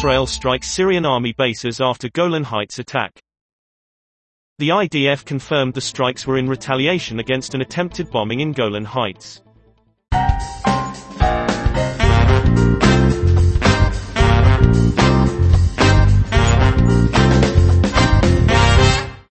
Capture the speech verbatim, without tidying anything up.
Israel strikes Syrian army bases after Golan Heights attack. The I D F confirmed the strikes were in retaliation against an attempted bombing in Golan Heights.